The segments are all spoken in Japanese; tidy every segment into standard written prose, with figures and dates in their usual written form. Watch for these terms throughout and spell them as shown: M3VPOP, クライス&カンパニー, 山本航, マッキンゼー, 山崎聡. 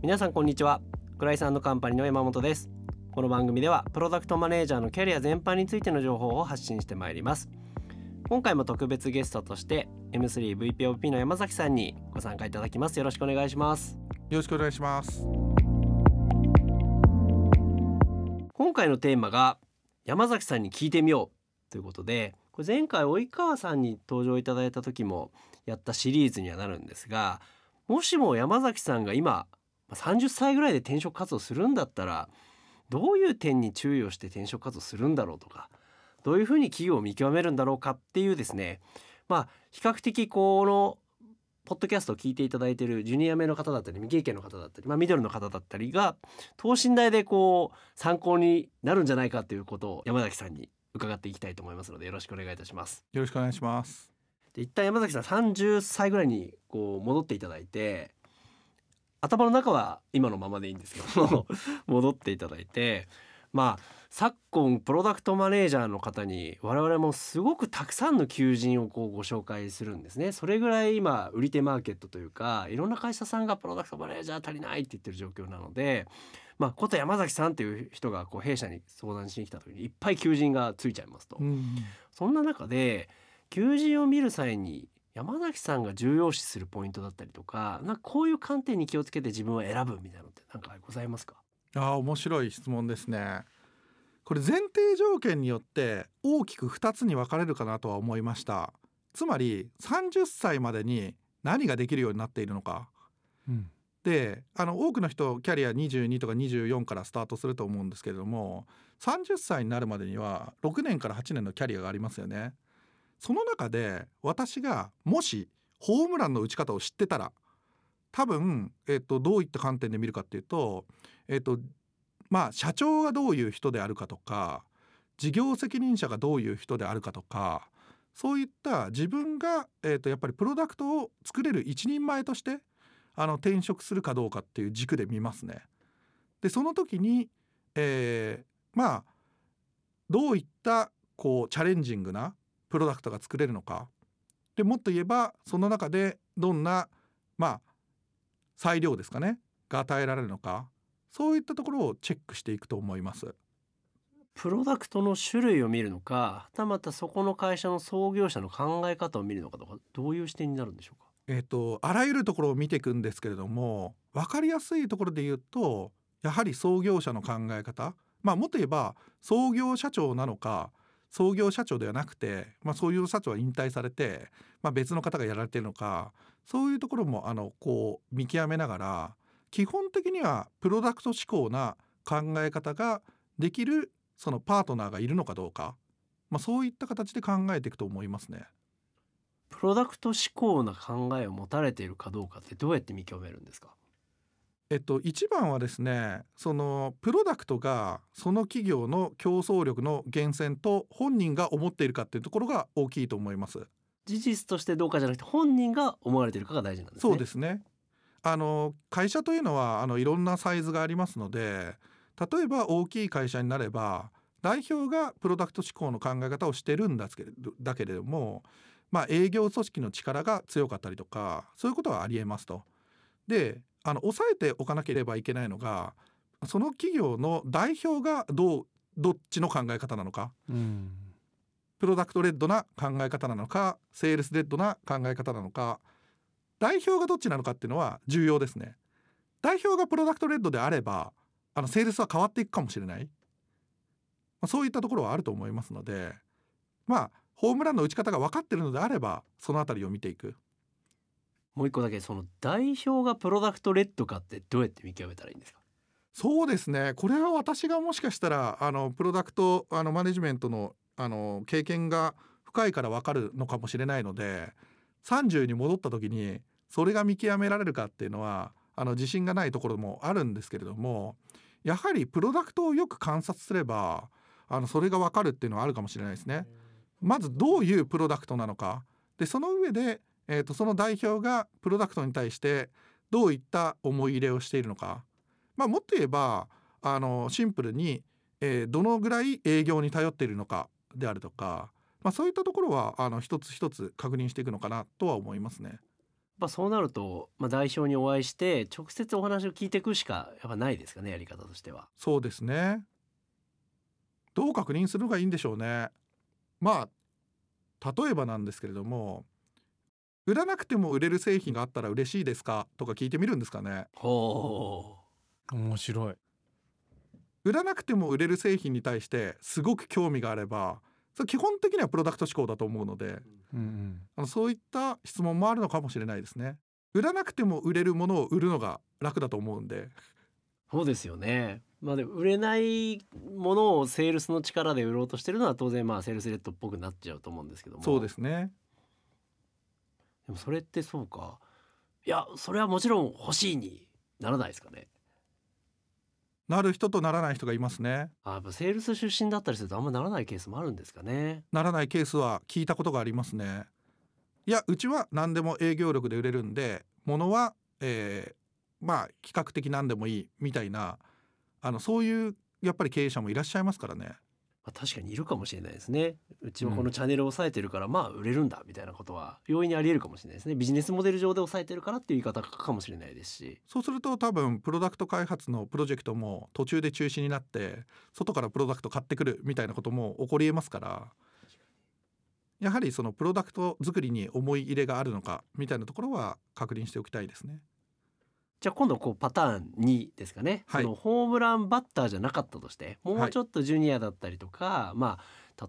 皆さんこんにちは。クライス&カンパニーの山本です。この番組ではプロダクトマネージャーのキャリア全般についての情報を発信してまいります。今回も特別ゲストとして M3VPOP の山崎さんにご参加いただきます。よろしくお願いします。よろしくお願いします。今回のテーマが山崎さんに聞いてみようということで、これ前回及川さんに登場いただいた時もやったシリーズにはなるんですが、もしも山崎さんが今30歳ぐらいで転職活動するんだったら、どういう点に注意をして転職活動するんだろうとか、どういうふうに企業を見極めるんだろうかっていうですね、比較的このポッドキャストを聞いていただいているジュニア名の方だったり未経験の方だったり、ミドルの方だったりが等身大で参考になるんじゃないかということを山崎さんに伺っていきたいと思いますので、よろしくお願いいたします。よろしくお願いします。一旦山崎さん30歳ぐらいに戻っていただいて、頭の中は今のままでいいんですけども戻っていただいて、昨今プロダクトマネージャーの方に我々もすごくたくさんの求人をご紹介するんですね。それぐらい今売り手マーケットというか、いろんな会社さんがプロダクトマネージャー足りないって言ってる状況なので、こと山崎さんという人が弊社に相談しに来た時にいっぱい求人がついちゃいますと、そんな中で求人を見る際に山崎さんが重要視するポイントだったりとか、こういう観点に気をつけて自分を選ぶみたいなのって何かございますか？面白い質問ですね。これ前提条件によって大きく2つに分かれるかなとは思いました。つまり30歳までに何ができるようになっているのか、で多くの人キャリア22とか24からスタートすると思うんですけれども、30歳になるまでには6年から8年のキャリアがありますよね。その中で私がもしホームランの打ち方を知ってたら、多分、どういった観点で見るかっていうと、社長がどういう人であるかとか、事業責任者がどういう人であるかとか、そういった自分が、やっぱりプロダクトを作れる一人前として転職するかどうかっていう軸で見ますね。でその時に、どういったチャレンジングなプロダクトが作れるのか、でもっと言えばその中でどんな、裁量ですかねが与えられるのか、そういったところをチェックしていくと思います。プロダクトの種類を見るのか、はたまたそこの会社の創業者の考え方を見るのかとか、どういう視点になるんでしょうか？あらゆるところを見ていくんですけれども、分かりやすいところで言うと、やはり創業者の考え方、もっと言えば創業社長なのか創業社長ではなくて、創業社長は引退されて、別の方がやられているのか、そういうところも見極めながら、基本的にはプロダクト志向な考え方ができるそのパートナーがいるのかどうか、そういった形で考えていくと思いますね。プロダクト志向な考えを持たれているかどうかってどうやって見極めるんですか？一番はですね、そのプロダクトがその企業の競争力の源泉と本人が思っているかっていうところが大きいと思います。事実としてどうかじゃなくて、本人が思われているかが大事なんですね。そうですね。会社というのは、いろんなサイズがありますので、例えば大きい会社になれば代表がプロダクト志向の考え方をしてるんだけれども、営業組織の力が強かったりとか、そういうことはありえますと。で抑えておかなければいけないのが、その企業の代表がどっちの考え方なのか、プロダクトレッドな考え方なのか、セールスレッドな考え方なのか、代表がどっちなのかっていうのは重要ですね。代表がプロダクトレッドであればセールスは変わっていくかもしれない、そういったところはあると思いますので、ホームランの打ち方が分かっているのであれば、そのあたりを見ていく。もう一個だけ、その代表がプロダクトレッドかってどうやって見極めたらいいんですか？そうですね、これは私がもしかしたらプロダクトマネジメントの経験が深いから分かるのかもしれないので、30に戻った時にそれが見極められるかっていうのは自信がないところもあるんですけれども、やはりプロダクトをよく観察すればそれが分かるっていうのはあるかもしれないですね。まずどういうプロダクトなのか、でその上でその代表がプロダクトに対してどういった思い入れをしているのか、もっと言えばシンプルに、どのぐらい営業に頼っているのかであるとか、そういったところは一つ一つ確認していくのかなとは思いますね。そうなると、代表にお会いして直接お話を聞いていくしかやっぱないですかね、やり方としては。そうですね。どう確認するのがいいんでしょうね。例えばなんですけれども、売らなくても売れる製品があったら嬉しいですかとか聞いてみるんですかね。ほう、面白い。売らなくても売れる製品に対してすごく興味があれば、それ基本的にはプロダクト思考だと思うので、そういった質問もあるのかもしれないですね。売らなくても売れるものを売るのが楽だと思うんで。そうですよね。でも売れないものをセールスの力で売ろうとしてるのは当然セールスレッドっぽくなっちゃうと思うんですけども。そうですね。でもそれって、そうか、いやそれはもちろん欲しいにならないですかね。なる人とならない人がいますね。やっぱセールス出身だったりするとあんまならないケースもあるんですかね。ならないケースは聞いたことがありますね。いや、うちは何でも営業力で売れるんで、物は、比較的何でもいいみたいな、そういうやっぱり経営者もいらっしゃいますからね。確かにいるかもしれないですね。うちはこのチャンネルを抑えてるから、売れるんだみたいなことは容易にありえるかもしれないですね。ビジネスモデル上で抑えてるからっていう言い方かもしれないですし、そうすると多分プロダクト開発のプロジェクトも途中で中止になって外からプロダクト買ってくるみたいなことも起こりえますから、やはりそのプロダクト作りに思い入れがあるのかみたいなところは確認しておきたいですね。じゃあ今度パターン2ですかね、そのホームランバッターじゃなかったとしてもうちょっとジュニアだったりとか、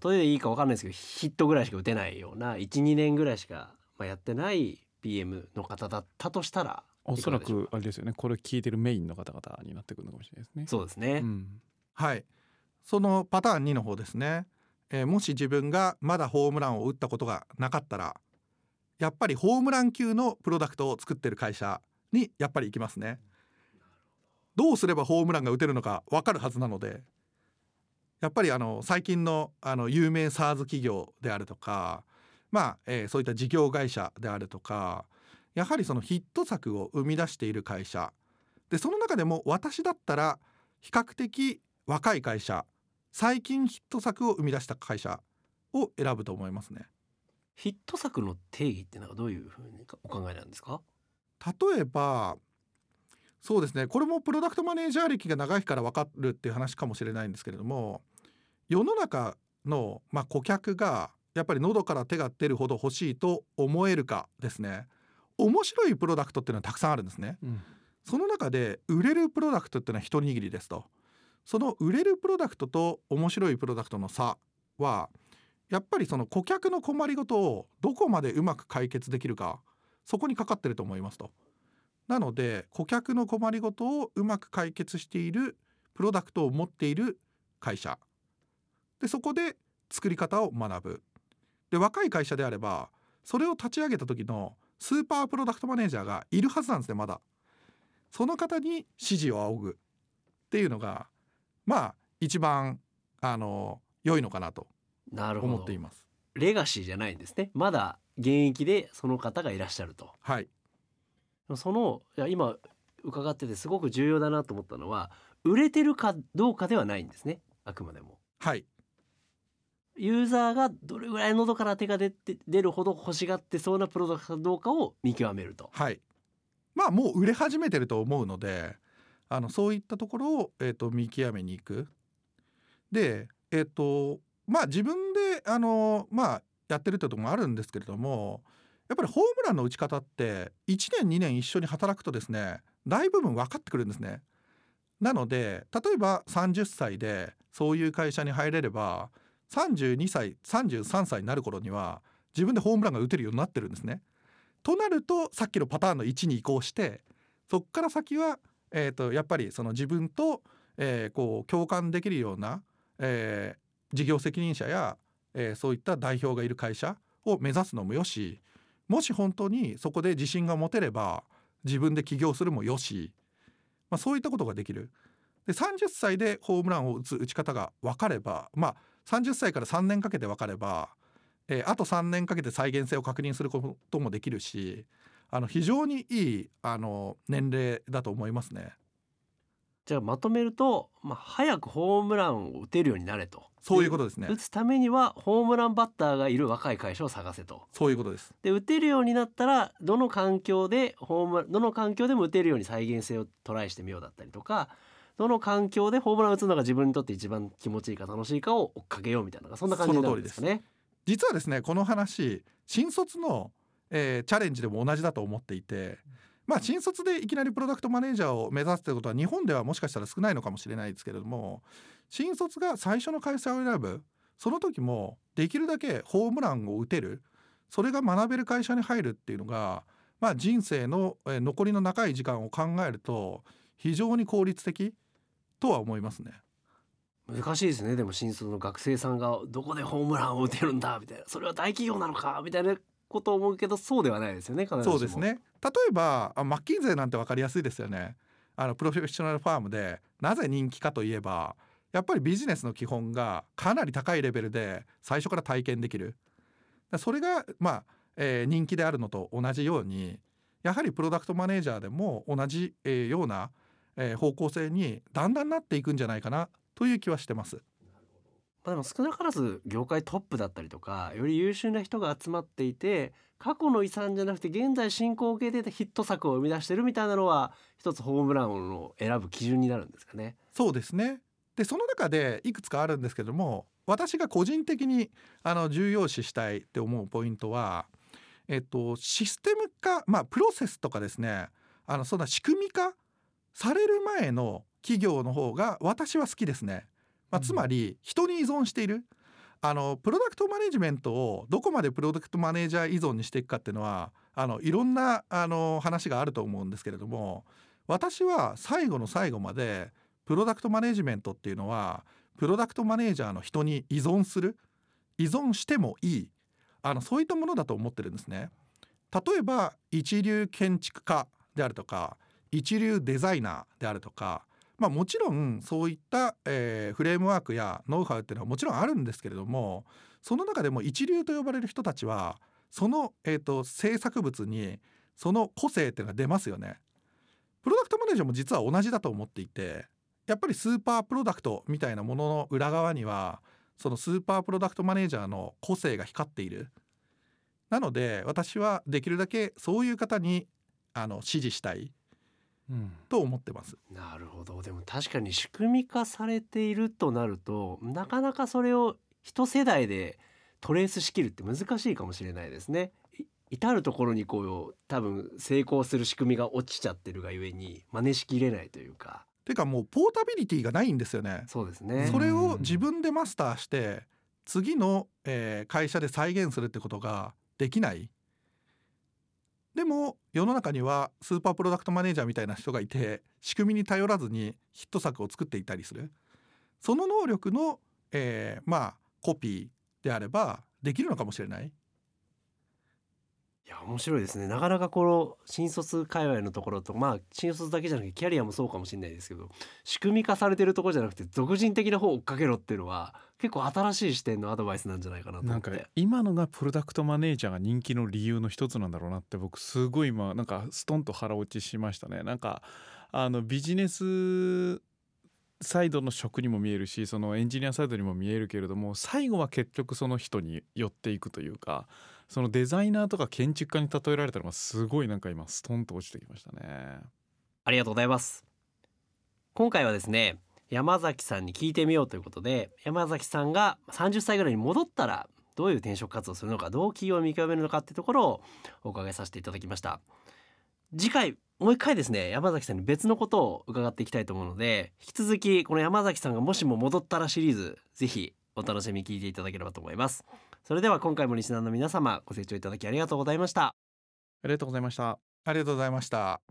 例えでいいか分かんないですけど、ヒットぐらいしか打てないような 1,2 年ぐらいしかやってない PM の方だったとしたら、おそらくあれですよね、これ聞いてるメインの方々になってくるのかもしれないですね。そうですね、そのパターン2の方ですね、もし自分がまだホームランを打ったことがなかったら、やっぱりホームラン級のプロダクトを作ってる会社にやっぱり行きますね。どうすればホームランが打てるのか分かるはずなので、やっぱり最近の有名SaaS企業であるとか、そういった事業会社であるとか、やはりそのヒット作を生み出している会社で、その中でも私だったら比較的若い会社、最近ヒット作を生み出した会社を選ぶと思いますね。ヒット作の定義ってどういうふうにお考えなんですか？例えば、そうですね、これもプロダクトマネージャー歴が長いから分かるっていう話かもしれないんですけれども、世の中の、顧客がやっぱり喉から手が出るほど欲しいと思えるかですね。面白いプロダクトっていうのはたくさんあるんですね、その中で売れるプロダクトっていうのは一握りですと。その売れるプロダクトと面白いプロダクトの差は、やっぱりその顧客の困りごとをどこまでうまく解決できるか、そこにかかってると思いますと。なので顧客の困りごとをうまく解決しているプロダクトを持っている会社で、そこで作り方を学ぶ。で、若い会社であればそれを立ち上げた時のスーパープロダクトマネージャーがいるはずなんですね。まだその方に指示を仰ぐっていうのが一番良いのかなと思っています。レガシーじゃないんですね。まだ現役でその方がいらっしゃると、今伺っててすごく重要だなと思ったのは、売れてるかどうかではないんですね、あくまでも。ユーザーがどれぐらい喉から手が出るほど欲しがってそうなプロダクトかどうかを見極めると。もう売れ始めてると思うので、そういったところを、見極めに行く。で、自分でやってるってところもあるんですけれども、やっぱりホームランの打ち方って1年2年一緒に働くとですね、大部分分かってくるんですね。なので例えば30歳でそういう会社に入れれば、32歳33歳になる頃には自分でホームランが打てるようになってるんですね。となるとさっきのパターンの1に移行して、そっから先は、やっぱりその自分と、共感できるような、事業責任者やそういった代表がいる会社を目指すのもよし、もし本当にそこで自信が持てれば自分で起業するもよし、そういったことができる。で、30歳でホームランを打つ打ち方が分かれば、30歳から3年かけて分かれば、あと3年かけて再現性を確認することもできるし、非常にいい年齢だと思いますね。じゃあまとめると、早くホームランを打てるようになれと。そういうことですね。打つためにはホームランバッターがいる若い会社を探せと。そういうことです。で、打てるようになったらどの環境でも打てるように再現性をトライしてみようだったりとか、どの環境でホームランを打つのが自分にとって一番気持ちいいか楽しいかを追っかけようみたいな、そんな感じなんですかね。その通りです。実はですね、この話新卒の、チャレンジでも同じだと思っていて、新卒でいきなりプロダクトマネージャーを目指すということは日本ではもしかしたら少ないのかもしれないですけれども、新卒が最初の会社を選ぶ、その時もできるだけホームランを打てる、それが学べる会社に入るっていうのが、人生の残りの長い時間を考えると非常に効率的とは思いますね。難しいですね。でも新卒の学生さんがどこでホームランを打てるんだみたいな、それは大企業なのかみたいなことを思うけど、そうではないですよね。そうですね。例えばマッキンゼーなんて分かりやすいですよね。プロフェッショナルファームでなぜ人気かといえば、やっぱりビジネスの基本がかなり高いレベルで最初から体験できる。それが、人気であるのと同じように、やはりプロダクトマネージャーでも同じような方向性にだんだんなっていくんじゃないかなという気はしてます。でも少なからず業界トップだったりとか、より優秀な人が集まっていて、過去の遺産じゃなくて現在進行形でヒット作を生み出してるみたいなのは、一つホームランを選ぶ基準になるんですかね。そうですね。で、その中でいくつかあるんですけども、私が個人的に重要視したいって思うポイントは、システム化、プロセスとかですね、そんな仕組み化される前の企業の方が私は好きですね。つまり人に依存している、プロダクトマネジメントをどこまでプロダクトマネージャー依存にしていくかっていうのは、いろんな話があると思うんですけれども、私は最後の最後までプロダクトマネジメントっていうのはプロダクトマネージャーの人に依存する、依存してもいい、そういったものだと思ってるんですね。例えば一流建築家であるとか一流デザイナーであるとか、もちろんそういった、フレームワークやノウハウっていうのはもちろんあるんですけれども、その中でも一流と呼ばれる人たちはその、制作物にその個性っていうのが出ますよね。プロダクトマネージャーも実は同じだと思っていて、やっぱりスーパープロダクトみたいなものの裏側にはそのスーパープロダクトマネージャーの個性が光っている。なので私はできるだけそういう方に支持したいと思ってます。なるほど。でも確かに仕組み化されているとなると、なかなかそれを一世代でトレースしきるって難しいかもしれないですね。至るところに多分成功する仕組みが落ちちゃってるがゆえに真似しきれないというか。てかもうポータビリティがないんですよね。そうですね。それを自分でマスターして次の、会社で再現するってことができない。でも世の中にはスーパープロダクトマネージャーみたいな人がいて、仕組みに頼らずにヒット作を作っていたりする。その能力の、コピーであればできるのかもしれない。いや、面白いですね。なかなか新卒界隈のところと、新卒だけじゃなくてキャリアもそうかもしれないですけど、仕組み化されてるところじゃなくて独人的な方を追っかけろっていうのは結構新しい視点のアドバイスなんじゃないかなと思って、今のがプロダクトマネージャーが人気の理由の一つなんだろうなって、僕すごい今ストンと腹落ちしましたね。ビジネスサイドの職にも見えるし、そのエンジニアサイドにも見えるけれども、最後は結局その人に寄っていくというか、そのデザイナーとか建築家に例えられたのがすごい今ストンと落ちてきましたね。ありがとうございます。今回はですね、山崎さんに聞いてみようということで、山崎さんが30歳ぐらいに戻ったらどういう転職活動をするのか、どう企業を見極めるのかっていうところをお伺いさせていただきました。次回もう一回ですね、山崎さんに別のことを伺っていきたいと思うので、引き続きこの山崎さんがもしも戻ったらシリーズ、ぜひお楽しみに聞いていただければと思います。それでは今回もリスナーの皆様、ご清聴いただきありがとうございました。ありがとうございました。ありがとうございました。